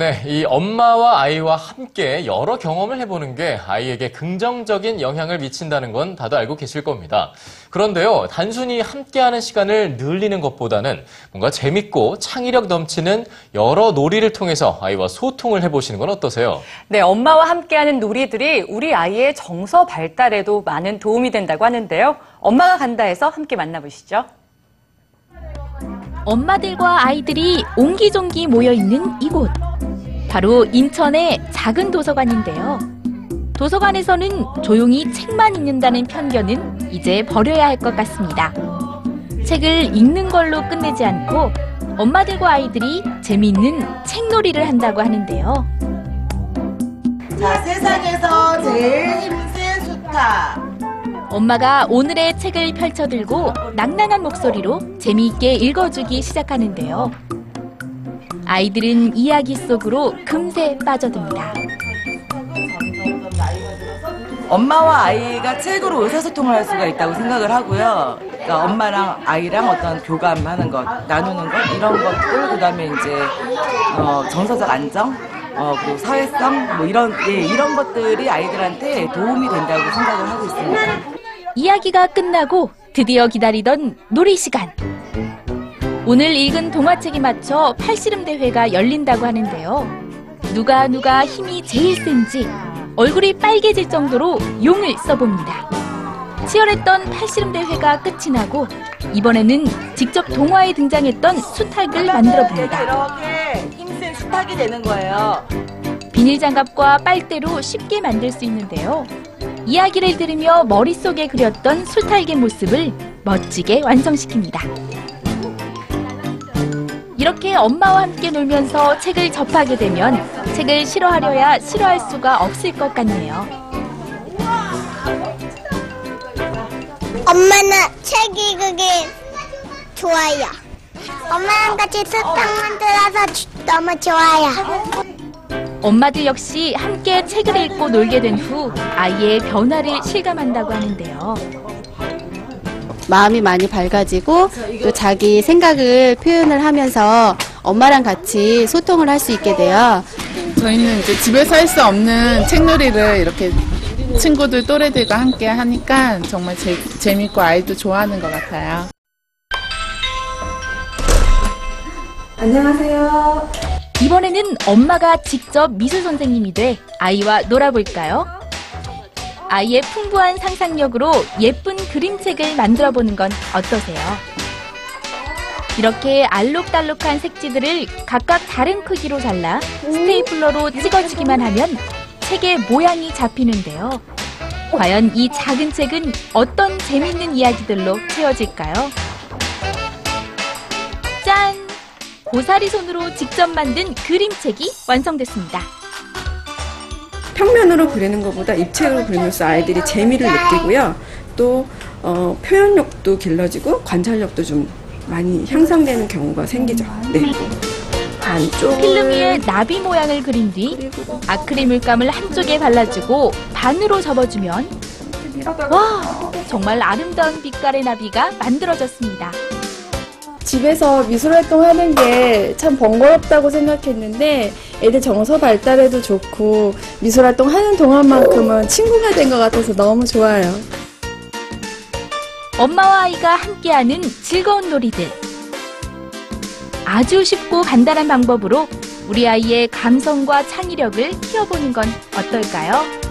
네, 이 엄마와 아이와 함께 여러 경험을 해보는 게 아이에게 긍정적인 영향을 미친다는 건 다들 알고 계실 겁니다. 그런데요, 단순히 함께하는 시간을 늘리는 것보다는 뭔가 재밌고 창의력 넘치는 여러 놀이를 통해서 아이와 소통을 해보시는 건 어떠세요? 네, 엄마와 함께하는 놀이들이 우리 아이의 정서 발달에도 많은 도움이 된다고 하는데요. 엄마가 간다 해서 함께 만나보시죠. 엄마들과 아이들이 옹기종기 모여있는 이곳. 바로 인천의 작은 도서관인데요. 도서관에서는 조용히 책만 읽는다는 편견은 이제 버려야 할 것 같습니다. 책을 읽는 걸로 끝내지 않고 엄마들과 아이들이 재미있는 책놀이를 한다고 하는데요. 자, 세상에서 제일 힘센 수탉. 엄마가 오늘의 책을 펼쳐들고 낭낭한 목소리로 재미있게 읽어주기 시작하는데요. 아이들은 이야기 속으로 금세 빠져듭니다. 엄마와 아이가 책으로 의사소통을 할 수가 있다고 생각을 하고요. 그러니까 엄마랑 아이랑 어떤 교감하는 것, 나누는 것, 이런 것들, 그다음에 이제 정서적 안정, 뭐 사회성, 뭐 이런 것들이 아이들한테 도움이 된다고 생각을 하고 있습니다. 이야기가 끝나고 드디어 기다리던 놀이 시간. 오늘 읽은 동화책에 맞춰 팔씨름 대회가 열린다고 하는데요. 누가 힘이 제일 센지 얼굴이 빨개질 정도로 용을 써봅니다. 치열했던 팔씨름 대회가 끝이 나고 이번에는 직접 동화에 등장했던 수탉을 만들어봅니다. 이렇게 힘센 수탉이 되는 거예요. 비닐장갑과 빨대로 쉽게 만들 수 있는데요. 이야기를 들으며 머릿속에 그렸던 수탉의 모습을 멋지게 완성시킵니다. 이렇게 엄마와 함께 놀면서 책을 접하게 되면 책을 싫어하려야 싫어할 수가 없을 것 같네요. 엄마는 책 읽기 좋아요. 엄마랑 같이 수탉 만들어서 너무 좋아요. 엄마들 역시 함께 책을 읽고 놀게 된 후 아이의 변화를 실감한다고 하는데요. 마음이 많이 밝아지고 또 자기 생각을 표현을 하면서 엄마랑 같이 소통을 할 수 있게 돼요. 저희는 이제 집에서 할 수 없는 책놀이를 이렇게 친구들 또래들과 함께 하니까 정말 재밌고 아이도 좋아하는 것 같아요. 안녕하세요. 이번에는 엄마가 직접 미술 선생님이 돼 아이와 놀아볼까요? 아이의 풍부한 상상력으로 예쁜 그림책을 만들어보는 건 어떠세요? 이렇게 알록달록한 색지들을 각각 다른 크기로 잘라 스테이플러로 찍어주기만 하면 책의 모양이 잡히는데요. 과연 이 작은 책은 어떤 재밌는 이야기들로 채워질까요? 짠! 고사리 손으로 직접 만든 그림책이 완성됐습니다. 평면으로 그리는 것보다 입체로 그리면서 아이들이 재미를 느끼고요. 또 표현력도 길러지고 관찰력도 좀 많이 향상되는 경우가 생기죠. 네. 필름 위에 나비 모양을 그린 뒤 아크릴 물감을 한쪽에 발라주고 반으로 접어주면 와! 정말 아름다운 빛깔의 나비가 만들어졌습니다. 집에서 미술활동 하는 게 참 번거롭다고 생각했는데 애들 정서 발달에도 좋고 미술활동 하는 동안만큼은 친구가 된 것 같아서 너무 좋아요. 엄마와 아이가 함께하는 즐거운 놀이들. 아주 쉽고 간단한 방법으로 우리 아이의 감성과 창의력을 키워보는 건 어떨까요?